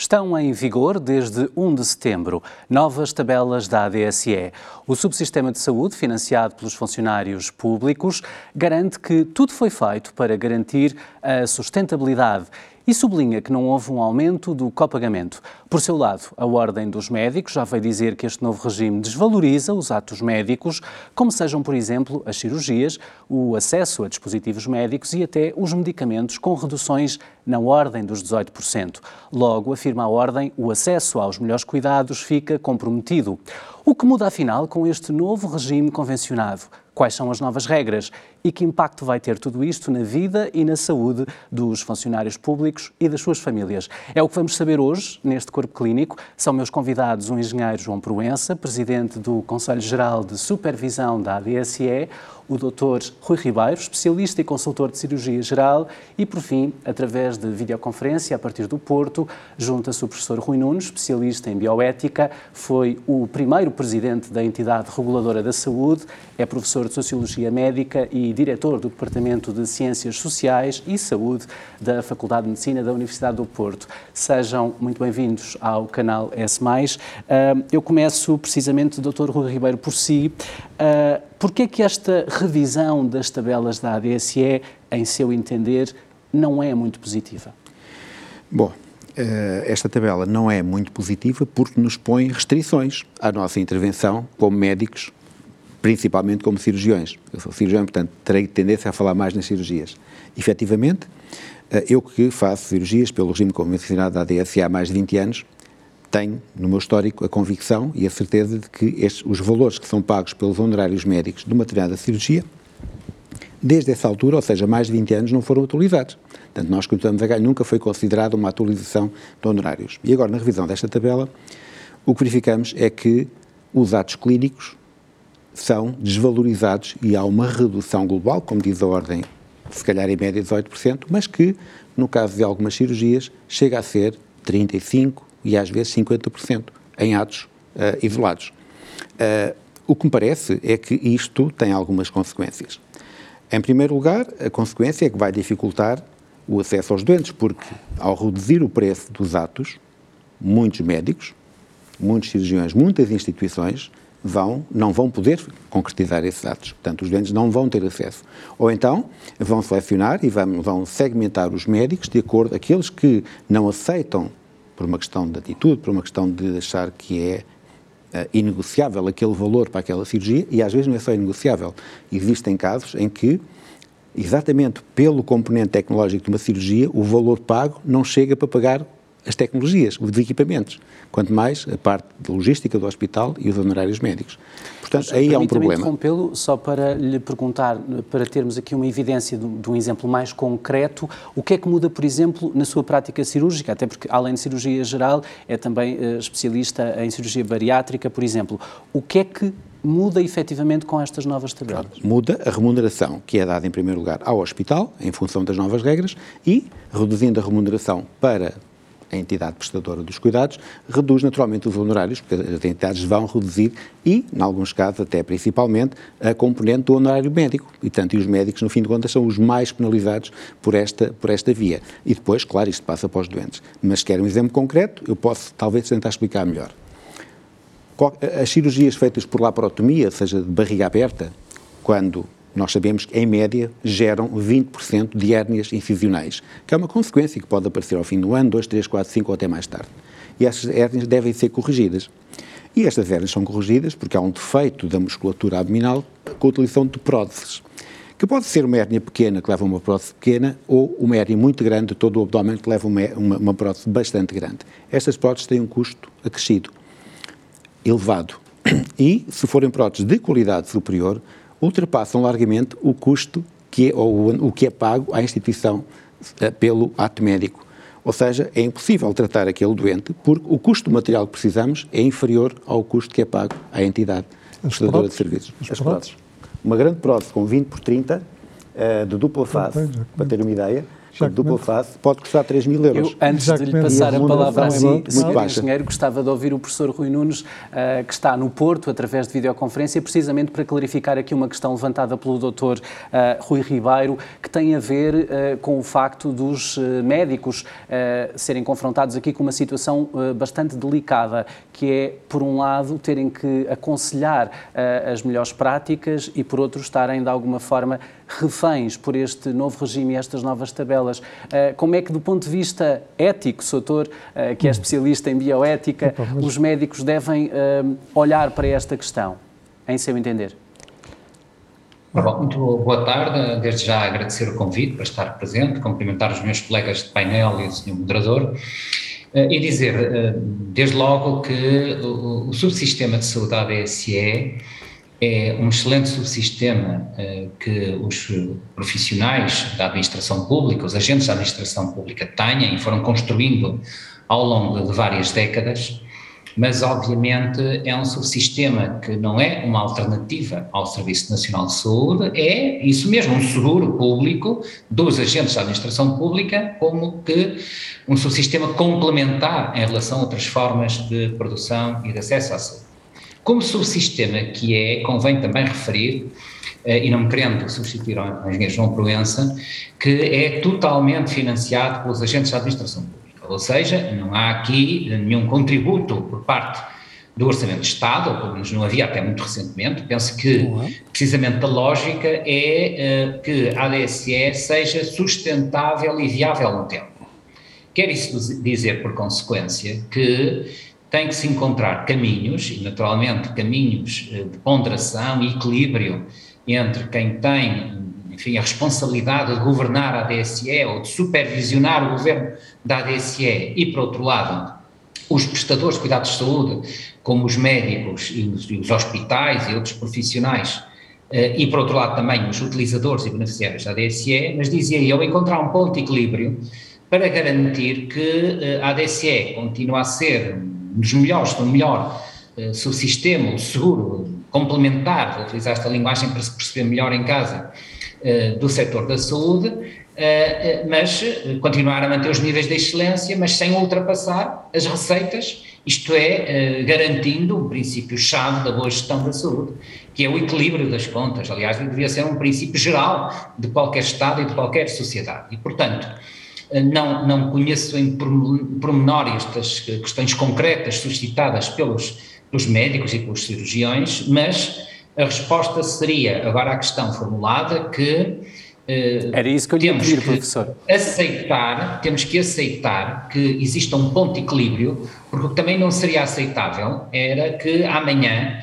Estão em vigor desde 1 de setembro novas tabelas da ADSE. O subsistema de saúde, financiado pelos funcionários públicos, garante que tudo foi feito para garantir a sustentabilidade e sublinha que não houve um aumento do copagamento. Por seu lado, a Ordem dos Médicos já veio dizer que este novo regime desvaloriza os atos médicos, como sejam, por exemplo, as cirurgias, o acesso a dispositivos médicos e até os medicamentos, com reduções na ordem dos 18%. Logo, afirma a Ordem, o acesso aos melhores cuidados fica comprometido. O que muda, afinal, com este novo regime convencionado? Quais são as novas regras e que impacto vai ter tudo isto na vida e na saúde dos funcionários públicos e das suas famílias? É o que vamos saber hoje, neste Corpo Clínico. São meus convidados o engenheiro João Proença, presidente do Conselho Geral de Supervisão da ADSE, o Dr. Rui Ribeiro, especialista e consultor de cirurgia geral e, por fim, através de videoconferência a partir do Porto, junta-se o professor Rui Nunes, especialista em bioética, foi o primeiro presidente da entidade reguladora da saúde, é professor de Sociologia Médica e diretor do Departamento de Ciências Sociais e Saúde da Faculdade de Medicina da Universidade do Porto. Sejam muito bem-vindos ao canal S+. Eu começo precisamente, Dr. Rui Ribeiro, por si. Porquê é que esta revisão das tabelas da ADSE, em seu entender, não é muito positiva? Bom, esta tabela não é muito positiva porque nos põe restrições à nossa intervenção como médicos, principalmente como cirurgiões. Eu sou cirurgião, portanto, terei tendência a falar mais nas cirurgias. Efetivamente, eu que faço cirurgias pelo regime convencional da ADSE há mais de 20 anos, tenho, no meu histórico, a convicção e a certeza de que os valores que são pagos pelos honorários médicos de uma determinada cirurgia, desde essa altura, ou seja, mais de 20 anos, não foram atualizados. Portanto, nós continuamos a ganhar, nunca foi considerada uma atualização de honorários. E agora, na revisão desta tabela, o que verificamos é que os atos clínicos são desvalorizados e há uma redução global, como diz a Ordem, se calhar em média 18%, mas que, no caso de algumas cirurgias, chega a ser 35%, e às vezes 50% em atos isolados. O que me parece é que isto tem algumas consequências. Em primeiro lugar, a consequência é que vai dificultar o acesso aos doentes, porque ao reduzir o preço dos atos, muitos médicos, muitos cirurgiões, muitas instituições não vão poder concretizar esses atos. Portanto, os doentes não vão ter acesso. Ou então, vão selecionar e vão segmentar os médicos de acordo com aqueles que não aceitam por uma questão de atitude, por uma questão de achar que é inegociável aquele valor para aquela cirurgia, e às vezes não é só inegociável. Existem casos em que, exatamente pelo componente tecnológico de uma cirurgia, o valor pago não chega para pagar as tecnologias, os equipamentos, quanto mais a parte de logística do hospital e os honorários médicos. Portanto, aí há um problema. Permita-me interrompê-lo só para lhe perguntar, para termos aqui uma evidência de um exemplo mais concreto, o que é que muda, por exemplo, na sua prática cirúrgica? Até porque, além de cirurgia geral, é também especialista em cirurgia bariátrica, por exemplo. O que é que muda efetivamente com estas novas tabelas? Claro, muda a remuneração que é dada em primeiro lugar ao hospital, em função das novas regras, e reduzindo a remuneração para a entidade prestadora dos cuidados, reduz naturalmente os honorários, porque as entidades vão reduzir e, em alguns casos, até principalmente, a componente do honorário médico. E, portanto, os médicos, no fim de contas, são os mais penalizados por esta via. E depois, claro, isto passa para os doentes. Mas quer um exemplo concreto, eu posso talvez tentar explicar melhor. As cirurgias feitas por laparotomia, seja de barriga aberta, quando nós sabemos que, em média, geram 20% de hérnias incisionais, que é uma consequência que pode aparecer ao fim do ano, 2, 3, 4, 5 ou até mais tarde. E essas hérnias devem ser corrigidas. E estas hérnias são corrigidas porque há um defeito da musculatura abdominal com a utilização de próteses, que pode ser uma hérnia pequena que leva uma prótese pequena ou uma hérnia muito grande de todo o abdômen que leva uma prótese bastante grande. Estas próteses têm um custo acrescido, elevado, e, se forem próteses de qualidade superior, ultrapassam largamente o custo que é, ou o que é pago à instituição pelo ato médico. Ou seja, é impossível tratar aquele doente porque o custo do material que precisamos é inferior ao custo que é pago à entidade prestadora de serviços. As próteses. Uma grande prótese com 20 por 30 de dupla face, para ter uma ideia, Portanto, dupla face pode custar 3 mil euros. Eu, antes de lhe passar a palavra a si, Sr. Engenheiro, gostava de ouvir o professor Rui Nunes, que está no Porto, através de videoconferência, precisamente para clarificar aqui uma questão levantada pelo Dr. Rui Ribeiro, que tem a ver com o facto dos médicos serem confrontados aqui com uma situação bastante delicada, que é, por um lado, terem que aconselhar as melhores práticas e, por outro, estarem, de alguma forma, reféns por este novo regime e estas novas tabelas. Como é que, do ponto de vista ético, Sr. Doutor, que é especialista em bioética, os médicos devem olhar para esta questão, em seu entender? Bom, muito boa tarde, desde já agradecer o convite para estar presente, cumprimentar os meus colegas de painel e o Sr. Moderador. E dizer, desde logo, que o subsistema de saúde da ADSE é um excelente subsistema que os profissionais da administração pública, os agentes da administração pública têm e foram construindo ao longo de várias décadas, mas obviamente é um subsistema que não é uma alternativa ao Serviço Nacional de Saúde, é isso mesmo, um seguro público dos agentes da administração pública, como que um subsistema complementar em relação a outras formas de produção e de acesso à saúde. Como subsistema que é, convém também referir, e não me querendo substituir ao engenheiro João Proença, que é totalmente financiado pelos agentes da administração pública. Ou seja, não há aqui nenhum contributo por parte do Orçamento de Estado, ou pelo menos não havia até muito recentemente. Penso que, precisamente, a lógica é que a ADSE seja sustentável e viável no tempo. Quer isso dizer, por consequência, que tem que se encontrar caminhos, e naturalmente caminhos de ponderação e equilíbrio entre quem tem, enfim, a responsabilidade de governar a ADSE ou de supervisionar o governo da ADSE e, por outro lado, os prestadores de cuidados de saúde, como os médicos e os hospitais e outros profissionais, e, por outro lado, também os utilizadores e beneficiários da ADSE, mas dizia eu, encontrar um ponto de equilíbrio para garantir que a ADSE continua a ser o melhor subsistema, o seguro complementar, vou utilizar esta linguagem para se perceber melhor em casa, do setor da saúde, mas continuar a manter os níveis de excelência, mas sem ultrapassar as receitas, isto é, garantindo um princípio-chave da boa gestão da saúde, que é o equilíbrio das contas. Aliás, deveria ser um princípio geral de qualquer Estado e de qualquer sociedade. E, portanto, não conheço em pormenor estas questões concretas suscitadas pelos médicos e pelos cirurgiões, mas a resposta seria, agora à questão formulada, que era isso que eu temos pedir, que professor. Temos que aceitar que exista um ponto de equilíbrio, porque o que também não seria aceitável era que amanhã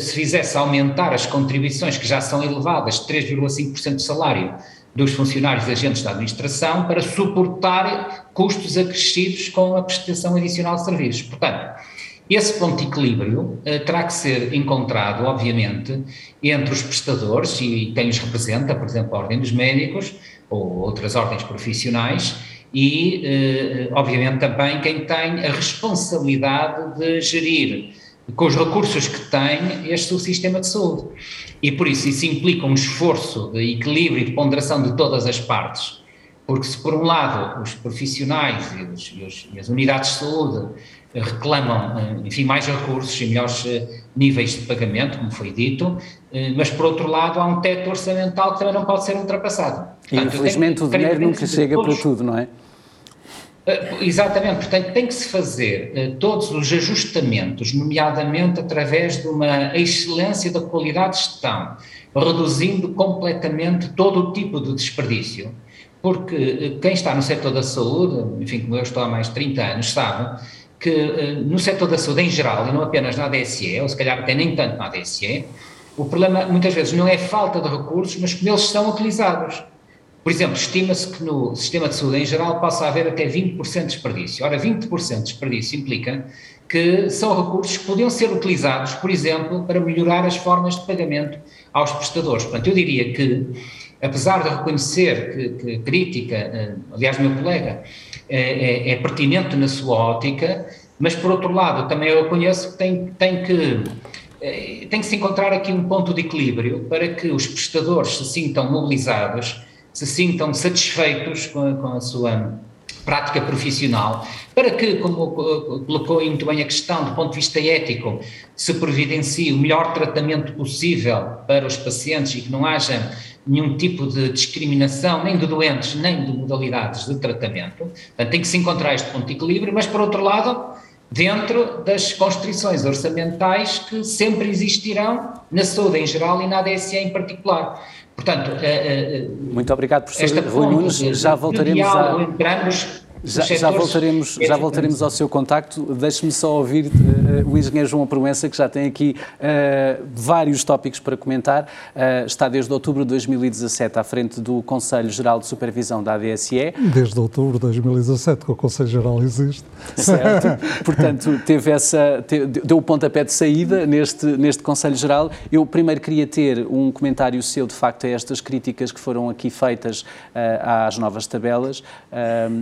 se fizesse aumentar as contribuições que já são elevadas de 3,5% do salário dos funcionários e agentes da administração para suportar custos acrescidos com a prestação adicional de serviços. Portanto, esse ponto de equilíbrio terá que ser encontrado, obviamente, entre os prestadores e quem os representa, por exemplo, a Ordem dos Médicos ou outras ordens profissionais e, obviamente, também quem tem a responsabilidade de gerir com os recursos que tem este subsistema de saúde. E, por isso, isso implica um esforço de equilíbrio e de ponderação de todas as partes, porque se, por um lado, os profissionais e as unidades de saúde reclamam, enfim, mais recursos e melhores níveis de pagamento, como foi dito, mas, por outro lado, há um teto orçamental que também não pode ser ultrapassado. E, portanto, infelizmente, o dinheiro nunca chega para tudo, não é? Exatamente, portanto, tem que se fazer todos os ajustamentos, nomeadamente através de uma excelência da qualidade de gestão, reduzindo completamente todo o tipo de desperdício, porque quem está no setor da saúde, enfim, como eu estou há mais de 30 anos, sabe que no setor da saúde em geral, e não apenas na ADSE, ou se calhar até nem tanto na ADSE, o problema muitas vezes não é falta de recursos, mas como eles são utilizados. Por exemplo, estima-se que no sistema de saúde em geral possa haver até 20% de desperdício. Ora, 20% de desperdício implica que são recursos que podiam ser utilizados, por exemplo, para melhorar as formas de pagamento aos prestadores. Portanto, eu diria que, apesar de reconhecer que a crítica, aliás, meu colega, é pertinente na sua ótica, mas, por outro lado, também eu reconheço que tem que se encontrar aqui um ponto de equilíbrio para que os prestadores se sintam mobilizados, se sintam satisfeitos com a sua prática profissional, para que, como colocou muito bem a questão, do ponto de vista ético, se providencie o melhor tratamento possível para os pacientes e que não haja nenhum tipo de discriminação, nem de doentes, nem de modalidades de tratamento. Portanto, tem que se encontrar este ponto de equilíbrio, mas, por outro lado, dentro das constrições orçamentais que sempre existirão na saúde em geral e na ADSE em particular. Portanto, muito obrigado, professor Rui Nunes. Já voltaremos ao seu contacto. Deixe-me só ouvir o engenheiro João Proença, que já tem aqui vários tópicos para comentar. Está desde outubro de 2017 à frente do Conselho Geral de Supervisão da ADSE. Desde outubro de 2017 que o Conselho Geral existe. Certo. Portanto, deu o pontapé de saída neste Conselho Geral. Eu primeiro queria ter um comentário seu, de facto, a estas críticas que foram aqui feitas às novas tabelas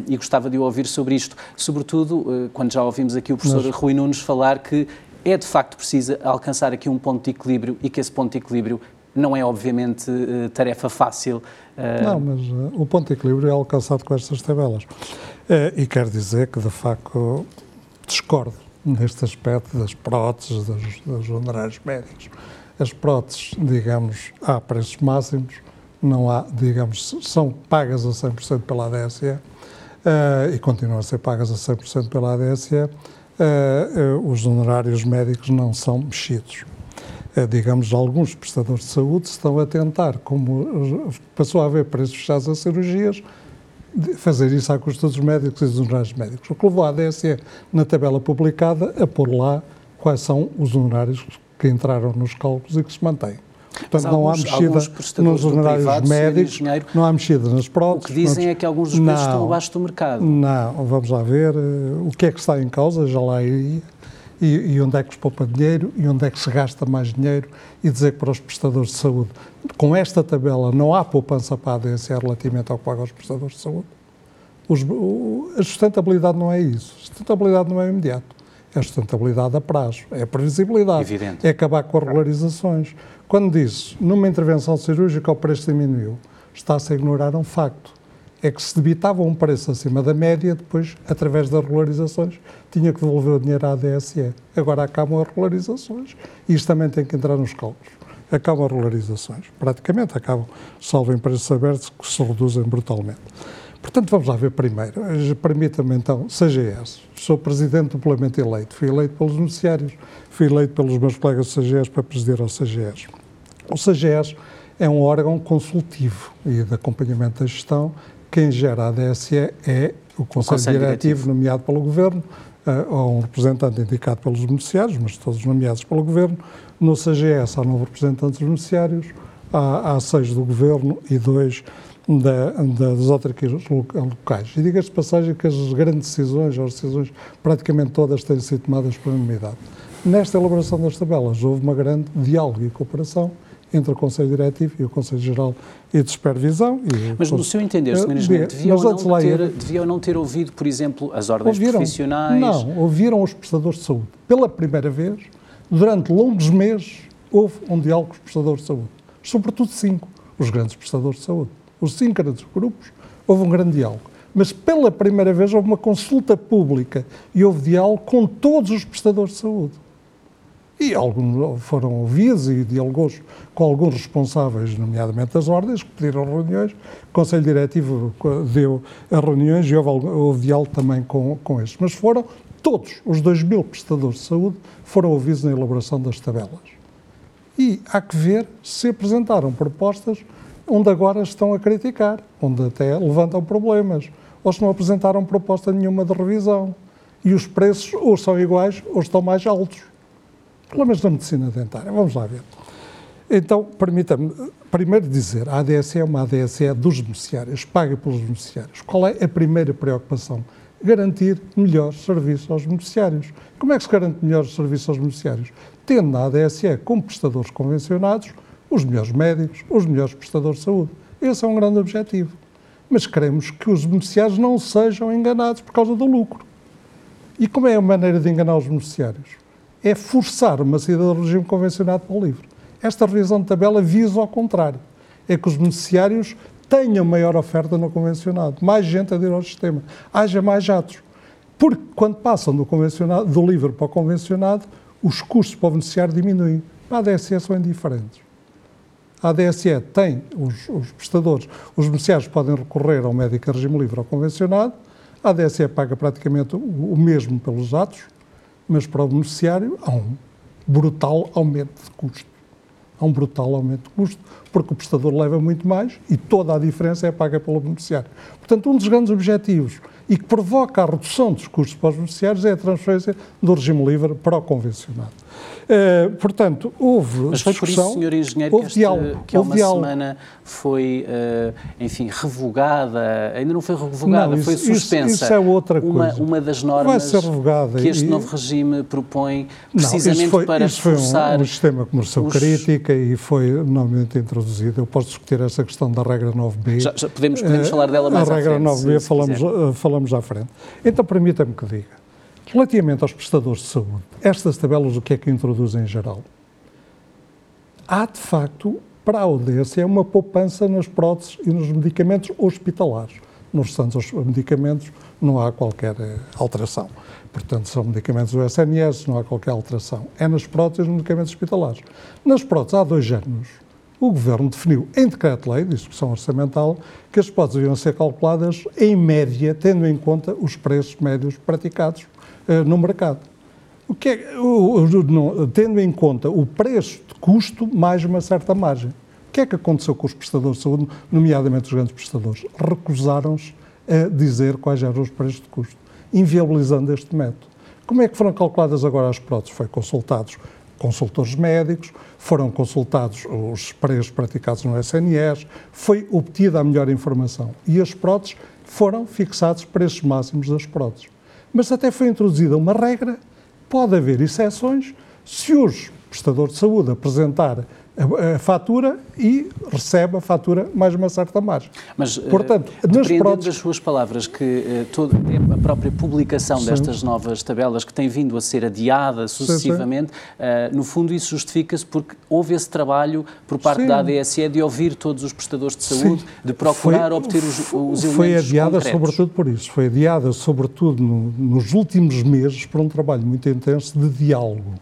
e gostava de ouvir sobre isto, sobretudo quando já ouvimos aqui o professor Rui Nunes falar que é de facto preciso alcançar aqui um ponto de equilíbrio e que esse ponto de equilíbrio não é obviamente tarefa fácil. Não, mas o ponto de equilíbrio é alcançado com estas tabelas. E quero dizer que de facto discordo neste aspecto das próteses, dos honorários médicos. As próteses, digamos, há preços máximos, não há, digamos, são pagas a 100% pela ADSE. E continuam a ser pagas a 100% pela ADSE, os honorários médicos não são mexidos. Digamos, alguns prestadores de saúde estão a tentar, como passou a haver preços fechados a cirurgias, fazer isso à custa dos médicos e dos honorários médicos. O que levou a ADSE, na tabela publicada, a pôr lá quais são os honorários que entraram nos cálculos e que se mantêm. Portanto, não há mexida nos honorários médicos, não há mexida nas próteses. O que dizem é que alguns dos preços estão abaixo do mercado. Não, vamos lá ver o que é que está em causa, já lá iria, e onde é que se poupa dinheiro, e onde é que se gasta mais dinheiro, e dizer que para os prestadores de saúde, com esta tabela não há poupança para a ADSE relativamente ao que paga aos prestadores de saúde. A sustentabilidade não é isso, a sustentabilidade não é imediato. É a sustentabilidade a prazo, é a previsibilidade, evidente. É acabar com as regularizações. Quando diz, numa intervenção cirúrgica o preço diminuiu, está-se a ignorar um facto, é que se debitava um preço acima da média, depois, através das regularizações, tinha que devolver o dinheiro à ADSE. Agora acabam as regularizações e isto também tem que entrar nos cálculos. Acabam as regularizações, praticamente acabam, salvo em preços abertos que se reduzem brutalmente. Portanto, vamos lá ver primeiro. Permita-me então, CGS. Sou presidente do Parlamento eleito. Fui eleito pelos beneficiários. Fui eleito pelos meus colegas do CGS para presidir ao CGS. O CGS é um órgão consultivo e de acompanhamento da gestão. Quem gera a ADSE é o Conselho Diretivo, nomeado pelo Governo, ou um representante indicado pelos beneficiários, mas todos nomeados pelo Governo. No CGS há 9 representantes dos beneficiários, há 6 do Governo e 2 das autarquias locais. E diga-se de passagem que as grandes decisões, ou as decisões praticamente todas, têm sido tomadas por unanimidade. Nesta elaboração das tabelas houve uma grande diálogo e cooperação entre o Conselho Diretivo e o Conselho Geral e de Supervisão. Mas no seu entender, Sr. Ministro, deviam não ter ouvido, por exemplo, as ordens profissionais? Não, ouviram os prestadores de saúde. Pela primeira vez, durante longos meses, houve um diálogo com os prestadores de saúde. Sobretudo 5, os grandes prestadores de saúde. Os 5 grandes grupos, houve um grande diálogo. Mas pela primeira vez houve uma consulta pública e houve diálogo com todos os prestadores de saúde. E alguns foram ouvidos e dialogou-se com alguns responsáveis, nomeadamente das ordens, que pediram reuniões. O Conselho Diretivo deu as reuniões e houve diálogo também com estes. Mas foram todos os 2.000 prestadores de saúde foram ouvidos na elaboração das tabelas. E há que ver se apresentaram propostas onde agora estão a criticar, onde até levantam problemas, ou se não apresentaram proposta nenhuma de revisão. E os preços ou são iguais ou estão mais altos. Problemas da medicina dentária, vamos lá ver. Então, permita-me primeiro dizer, a ADSE é uma ADSE dos beneficiários, paga pelos beneficiários. Qual é a primeira preocupação? Garantir melhores serviços aos beneficiários. Como é que se garante melhores serviços aos beneficiários? Tendo na ADSE, como prestadores convencionados, os melhores médicos, os melhores prestadores de saúde. Esse é um grande objetivo. Mas queremos que os beneficiários não sejam enganados por causa do lucro. E como é a maneira de enganar os beneficiários? É forçar uma saída do regime convencionado para o livre. Esta revisão de tabela visa ao contrário. É que os beneficiários tenha maior oferta no convencionado, mais gente a aderir ao sistema, haja mais jatos. Porque quando passam do livre para o convencionado, os custos para o beneficiário diminuem. A ADSE são indiferentes. A ADSE tem os prestadores, os beneficiários podem recorrer ao médico a regime livre ou convencionado, a ADSE paga praticamente o mesmo pelos atos, mas para o beneficiário há um brutal aumento de custo. Há um brutal aumento de custo, porque o prestador leva muito mais e toda a diferença é paga pelo beneficiário. Portanto, um dos grandes objetivos e que provoca a redução dos custos para os beneficiários é a transferência do regime livre para o convencionado. Portanto, houve discussão... Mas foi por isso, Sr. Engenheiro, que há uma semana foi, enfim, revogada, ainda não foi revogada, não, isso, foi suspensa. Isso é outra coisa. Uma das normas que este novo regime propõe, precisamente para forçar... Isso foi um sistema que mereceu crítica e foi normalmente introduzido. Eu posso discutir essa questão da regra 9B. Já podemos falar dela mais à frente. A regra 9B falamos à frente. Então, permita-me que diga. Relativamente aos prestadores de saúde, estas tabelas o que é que introduzem em geral? Há, de facto, para a ADSE uma poupança nas próteses e nos medicamentos hospitalares. Nos restantes medicamentos não há qualquer alteração. Portanto, são medicamentos do SNS, não há qualquer alteração. É nas próteses e nos medicamentos hospitalares. Nas próteses, há 2 anos, o Governo definiu em decreto-lei de execução orçamental que as próteses deviam ser calculadas em média, tendo em conta os preços médios praticados no mercado, o que é, tendo em conta o preço de custo mais uma certa margem. O que é que aconteceu com os prestadores de saúde, nomeadamente os grandes prestadores? Recusaram-se a dizer quais eram os preços de custo, inviabilizando este método. Como é que foram calculadas agora as próteses? Foi consultados consultores médicos, foram consultados os preços praticados no SNS, foi obtida a melhor informação e as próteses foram fixados preços máximos das próteses. Mas até foi introduzida uma regra, pode haver exceções, se o prestador de saúde apresentar a fatura e recebe a fatura mais uma certa margem. Mas, portanto, depreendendo das suas palavras que a própria publicação sim. destas novas tabelas que tem vindo a ser adiada sucessivamente, sim, sim. No fundo isso justifica-se porque houve esse trabalho por parte sim. da ADSE de ouvir todos os prestadores de saúde, sim. de procurar obter os elementos foi adiada concretos. Sobretudo por isso, foi adiada sobretudo nos últimos meses por um trabalho muito intenso de diálogo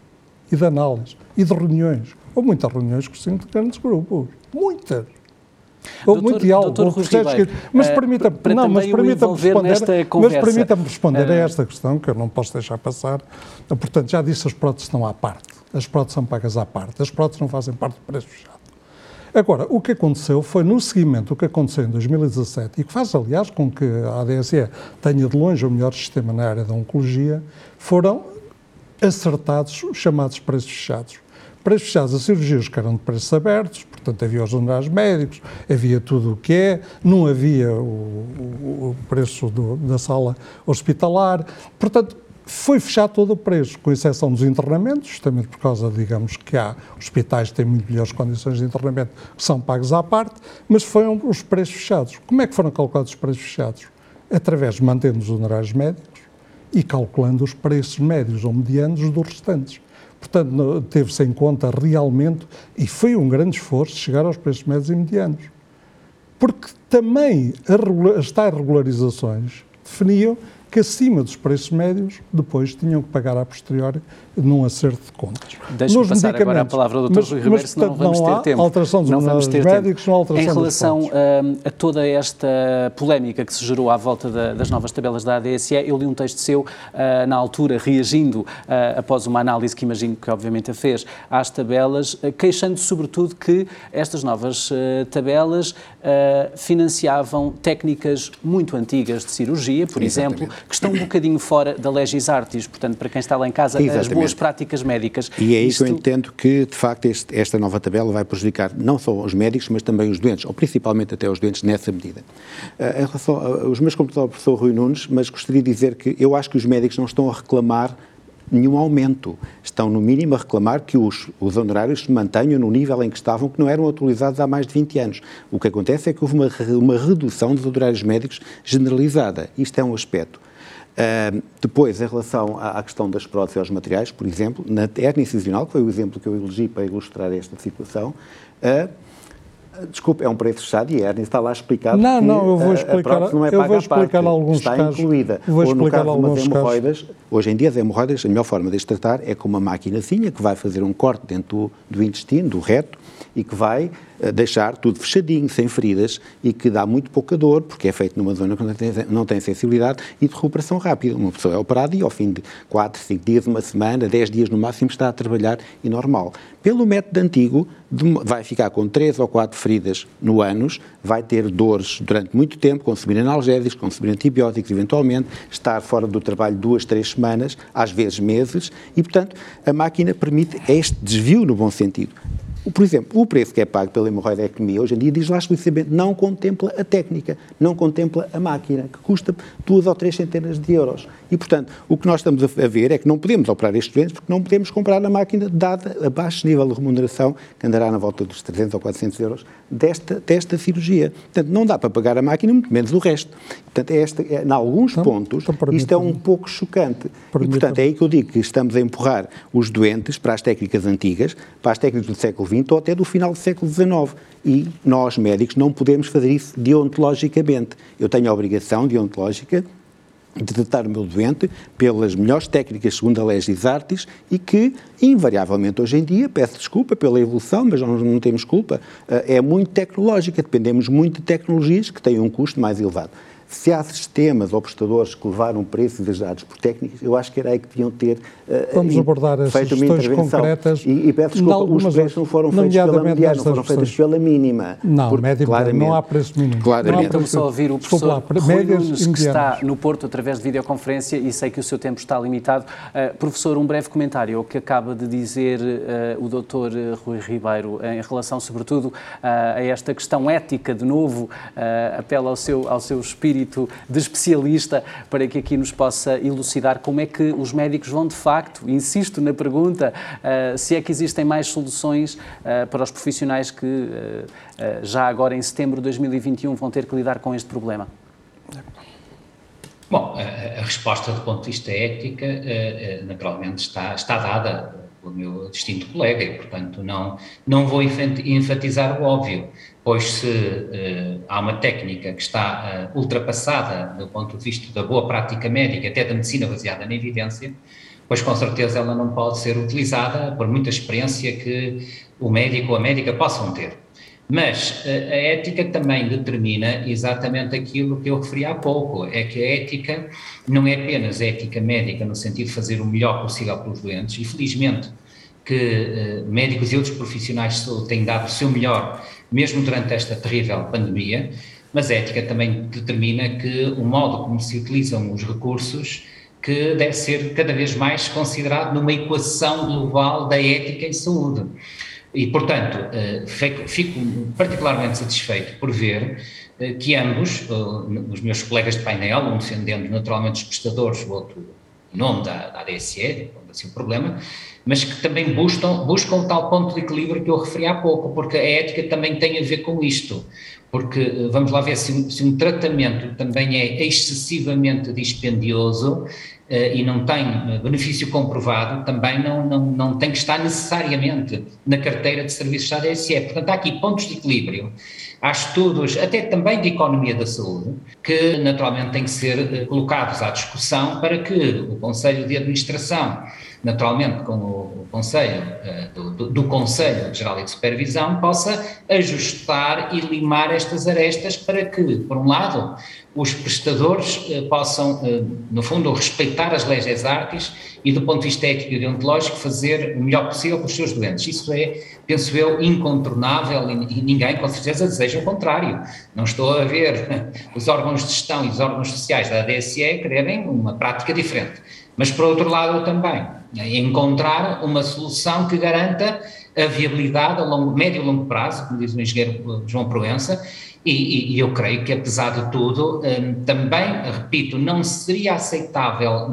e de análise e de reuniões. Houve muitas reuniões com 5 grandes grupos. Muitas. Houve muito diálogo. Mas permita-me responder a esta questão, que eu não posso deixar passar. Portanto, já disse, as próteses não à parte. As próteses são pagas à parte. As próteses não fazem parte do preço fechado. Agora, o que aconteceu foi, no seguimento do que aconteceu em 2017, e que faz, aliás, com que a ADSE tenha de longe o melhor sistema na área da oncologia, foram acertados os chamados preços fechados. Preços fechados a cirurgias que eram de preços abertos, portanto havia os honorários médicos, havia tudo o que é, não havia o preço da sala hospitalar, portanto foi fechado todo o preço, com exceção dos internamentos, justamente por causa, digamos, que há hospitais que têm muito melhores condições de internamento que são pagos à parte, mas foram os preços fechados. Como é que foram calculados os preços fechados? Através de mantendo os honorários médicos e calculando os preços médios ou medianos dos restantes. Portanto, teve-se em conta realmente, e foi um grande esforço, chegar aos preços médios e medianos. Porque também as tais regularizações definiam que acima dos preços médios depois tinham que pagar a posteriori num acerto de contas. Deixe-me passar agora a palavra ao Dr. Rui Ribeiro, mas, senão portanto, não vamos ter tempo. Alteração dos não vamos ter médicos, tempo. Não alteração em relação a toda esta polémica que se gerou à volta das novas tabelas da ADSE, eu li um texto seu na altura, reagindo após uma análise que imagino que obviamente a fez, às tabelas, queixando-se sobretudo que estas novas tabelas financiavam técnicas muito antigas de cirurgia, por exatamente. Exemplo, que estão um bocadinho fora da Legis Artis, portanto, para quem está lá em casa, exatamente. As boas práticas médicas. E é isso que eu entendo que, de facto, esta nova tabela vai prejudicar não só os médicos, mas também os doentes, ou principalmente até os doentes, nessa medida. Em relação aos meus computadores, ao professor Rui Nunes, mas gostaria de dizer que eu acho que os médicos não estão a reclamar nenhum aumento. Estão, no mínimo, a reclamar que os honorários se mantenham no nível em que estavam, que não eram atualizados há mais de 20 anos. O que acontece é que houve uma redução dos honorários médicos generalizada. Isto é um aspecto. Depois, em relação à questão das próteses e aos materiais, por exemplo, na hernia incisional, que foi o exemplo que eu elegi para ilustrar esta situação, Desculpe, é um preço fechado e a Ernie está lá explicado. Não, não, eu vou explicar. Não é eu vou explicar alguns está casos. Está incluída. Vou ou no caso de umas hemorroidas, casos. Hoje em dia as hemorroidas, a melhor forma de as tratar é com uma maquinazinha que vai fazer um corte dentro do intestino, do reto, e que vai deixar tudo fechadinho, sem feridas, e que dá muito pouca dor, porque é feito numa zona que não tem sensibilidade e de recuperação rápida. Uma pessoa é operada e ao fim de 4, 5 dias, uma semana, 10 dias no máximo, está a trabalhar e normal. Pelo método antigo, vai ficar com 3 ou 4 feridas no ânus, vai ter dores durante muito tempo, consumir analgésicos, consumir antibióticos, eventualmente, estar fora do trabalho 2, 3 semanas, às vezes meses, e, portanto, a máquina permite este desvio no bom sentido. Por exemplo, o preço que é pago pela hemorroidectomia hoje em dia diz lá explicitamente não contempla a técnica, não contempla a máquina, que custa 2 ou 3 centenas de euros. E, portanto, o que nós estamos a ver é que não podemos operar estes doentes porque não podemos comprar a máquina dada a baixo nível de remuneração, que andará na volta dos 300 ou 400 euros, desta cirurgia. Portanto, não dá para pagar a máquina, muito menos o resto. Portanto, em alguns pontos, isto é um pouco chocante. E, portanto, é aí que eu digo que estamos a empurrar os doentes para as técnicas antigas, para as técnicas do século XX ou até do final do século XIX. E nós, médicos, não podemos fazer isso deontologicamente. Eu tenho a obrigação deontológica de tratar o meu doente pelas melhores técnicas segundo a legis artis e que, invariavelmente, hoje em dia, peço desculpa pela evolução, mas nós não temos culpa, é muito tecnológica, dependemos muito de tecnologias que têm um custo mais elevado. Se há sistemas ou prestadores que levaram preços exagerados por técnicas, eu acho que era aí que deviam ter vamos abordar as feito uma intervenção concretas. E peço desculpa, os preços não foram feitos pela mediana, não foram feitos pela mínima. Não, porque, médio, claramente, não há preço mínimo. Claramente. Estamos só a ouvir o professor Rui Nunes, que está no Porto através de videoconferência e sei que o seu tempo está limitado. Professor, um breve comentário ao que acaba de dizer o doutor Rui Ribeiro em relação, sobretudo, a esta questão ética, de novo, apela ao seu espírito de especialista para que aqui nos possa elucidar como é que os médicos vão de facto, insisto na pergunta, se é que existem mais soluções para os profissionais que já agora em setembro de 2021 vão ter que lidar com este problema. Bom, a resposta do ponto de vista ética naturalmente está dada pelo meu distinto colega e, portanto, não vou enfatizar o óbvio. Pois se há uma técnica que está ultrapassada do ponto de vista da boa prática médica, até da medicina baseada na evidência, pois com certeza ela não pode ser utilizada por muita experiência que o médico ou a médica possam ter. Mas a ética também determina exatamente aquilo que eu referi há pouco, é que a ética não é apenas ética médica no sentido de fazer o melhor possível pelos doentes, e felizmente que médicos e outros profissionais têm dado o seu melhor, mesmo durante esta terrível pandemia, mas a ética também determina que o modo como se utilizam os recursos que deve ser cada vez mais considerado numa equação global da ética em saúde. E, portanto, fico particularmente satisfeito por ver que ambos, os meus colegas de painel, um defendendo naturalmente os prestadores, o outro o nome da ADSE, assim o problema, mas que também buscam o tal ponto de equilíbrio que eu referi há pouco, porque a ética também tem a ver com isto, porque vamos lá ver se um tratamento também é excessivamente dispendioso e não tem benefício comprovado, também não tem que estar necessariamente na carteira de serviços da ADSE. Portanto, há aqui pontos de equilíbrio. Há estudos, até também de economia da saúde, que naturalmente têm que ser colocados à discussão para que o Conselho de Administração, naturalmente com o Conselho, do Conselho Geral e de Supervisão, possa ajustar e limar estas arestas para que, por um lado, os prestadores possam, no fundo, respeitar as leis artis e, do ponto de vista ético e deontológico, fazer o melhor possível para os seus doentes. Isso é, penso eu, incontornável e ninguém, com certeza, deseja o contrário. Não estou a ver os órgãos de gestão e os órgãos sociais da ADSE quererem uma prática diferente. Mas, por outro lado, também, encontrar uma solução que garanta a viabilidade a médio e longo prazo, como diz o engenheiro João Proença, e eu creio que, apesar de tudo, também, repito, não seria aceitável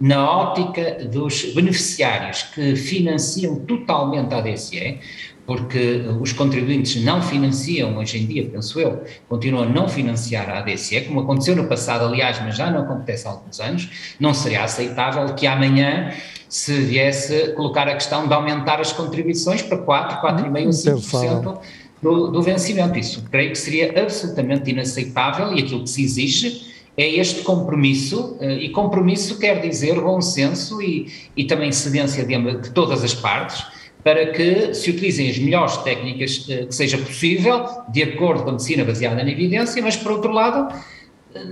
na ótica dos beneficiários que financiam totalmente a ADSE, porque os contribuintes não financiam hoje em dia, penso eu, continuam a não financiar a ADSE, como aconteceu no passado, aliás, mas já não acontece há alguns anos. Não seria aceitável que amanhã se viesse colocar a questão de aumentar as contribuições para 4, 4,5 ou 5%. do vencimento. Isso creio que seria absolutamente inaceitável, e aquilo que se exige é este compromisso, e compromisso quer dizer bom senso e também cedência de todas as partes, para que se utilizem as melhores técnicas que seja possível, de acordo com a medicina baseada na evidência, mas por outro lado,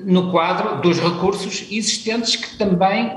no quadro dos recursos existentes, que também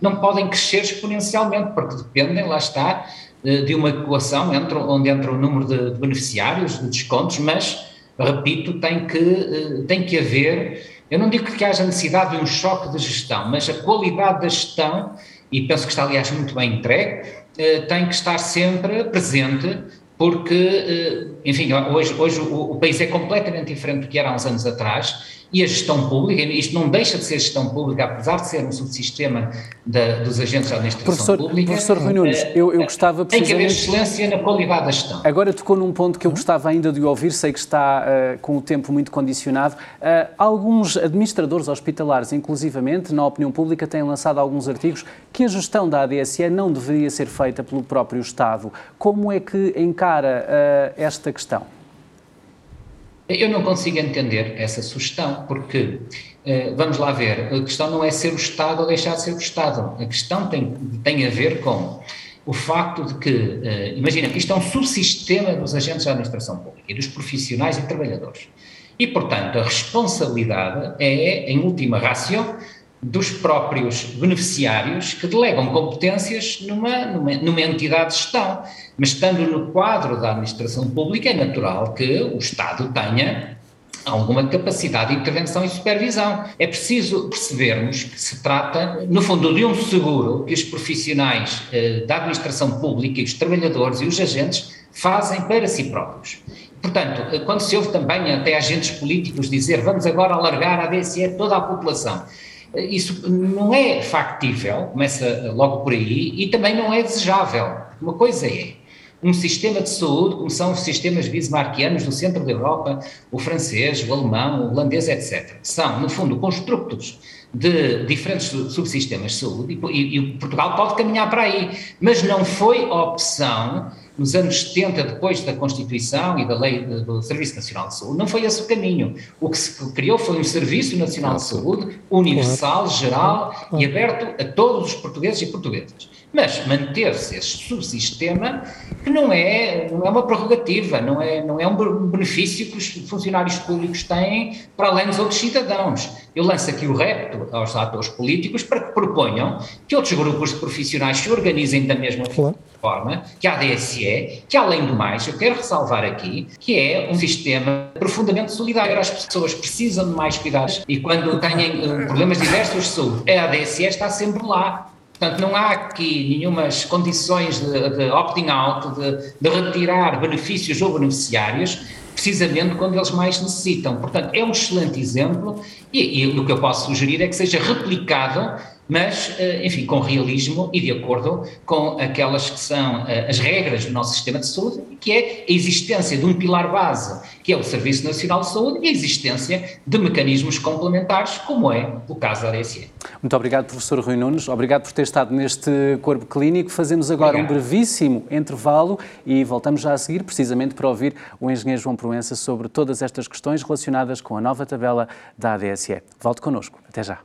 não podem crescer exponencialmente, porque dependem, lá está, de uma equação onde entra o número de beneficiários, de descontos, mas, repito, tem que haver, eu não digo que haja necessidade de um choque de gestão, mas a qualidade da gestão, e penso que está aliás muito bem entregue, tem que estar sempre presente, porque, enfim, hoje o país é completamente diferente do que era há uns anos atrás, e a gestão pública, isto não deixa de ser gestão pública, apesar de ser um subsistema dos agentes da administração pública. Professor Rui Nunes, eu gostava precisamente... Tem que haver excelência na qualidade da gestão. Agora tocou num ponto que eu gostava ainda de ouvir, sei que está com o tempo muito condicionado. Alguns administradores hospitalares, inclusivamente, na opinião pública, têm lançado alguns artigos que a gestão da ADSE não deveria ser feita pelo próprio Estado. Como é que encara esta questão? Eu não consigo entender essa sugestão, porque, vamos lá ver, a questão não é ser o Estado ou deixar de ser o Estado, a questão tem a ver com o facto de que, imagina que isto é um subsistema dos agentes da administração pública e dos profissionais e trabalhadores, e portanto a responsabilidade é, em última ratio, dos próprios beneficiários, que delegam competências numa entidade de gestão, mas estando no quadro da administração pública é natural que o Estado tenha alguma capacidade de intervenção e supervisão. É preciso percebermos que se trata, no fundo, de um seguro que os profissionais da administração pública e os trabalhadores e os agentes fazem para si próprios. Portanto, quando se ouve também até agentes políticos dizer vamos agora alargar a ADSE toda a população, isso não é factível, começa logo por aí, e também não é desejável. Uma coisa é um sistema de saúde, como são os sistemas bismarckianos do centro da Europa, o francês, o alemão, o holandês, etc. São, no fundo, construtos de diferentes subsistemas de saúde, e Portugal pode caminhar para aí, mas não foi a opção. Nos anos 70, depois da Constituição e da Lei do Serviço Nacional de Saúde, não foi esse o caminho. O que se criou foi um Serviço Nacional de Saúde universal, geral e aberto a todos os portugueses e portuguesas. Mas manter-se esse subsistema, que não é uma prerrogativa, não é um benefício que os funcionários públicos têm para além dos outros cidadãos. Eu lanço aqui o repto aos atores políticos para que proponham que outros grupos de profissionais se organizem da mesma forma, que a ADSE, que além do mais, eu quero ressalvar aqui, que é um sistema profundamente solidário. As pessoas precisam de mais cuidados e quando têm problemas diversos de saúde, a ADSE está sempre lá. Portanto, não há aqui nenhumas condições de opting-out, de retirar benefícios ou beneficiários, precisamente quando eles mais necessitam. Portanto, é um excelente exemplo e o que eu posso sugerir é que seja replicado, mas, enfim, com realismo e de acordo com aquelas que são as regras do nosso sistema de saúde, que é a existência de um pilar base, que é o Serviço Nacional de Saúde, e a existência de mecanismos complementares, como é o caso da ADSE. Muito obrigado, professor Rui Nunes. Obrigado por ter estado neste Corpo Clínico. Fazemos agora um brevíssimo intervalo e voltamos já a seguir, precisamente para ouvir o engenheiro João Proença sobre todas estas questões relacionadas com a nova tabela da ADSE. Volte connosco. Até já.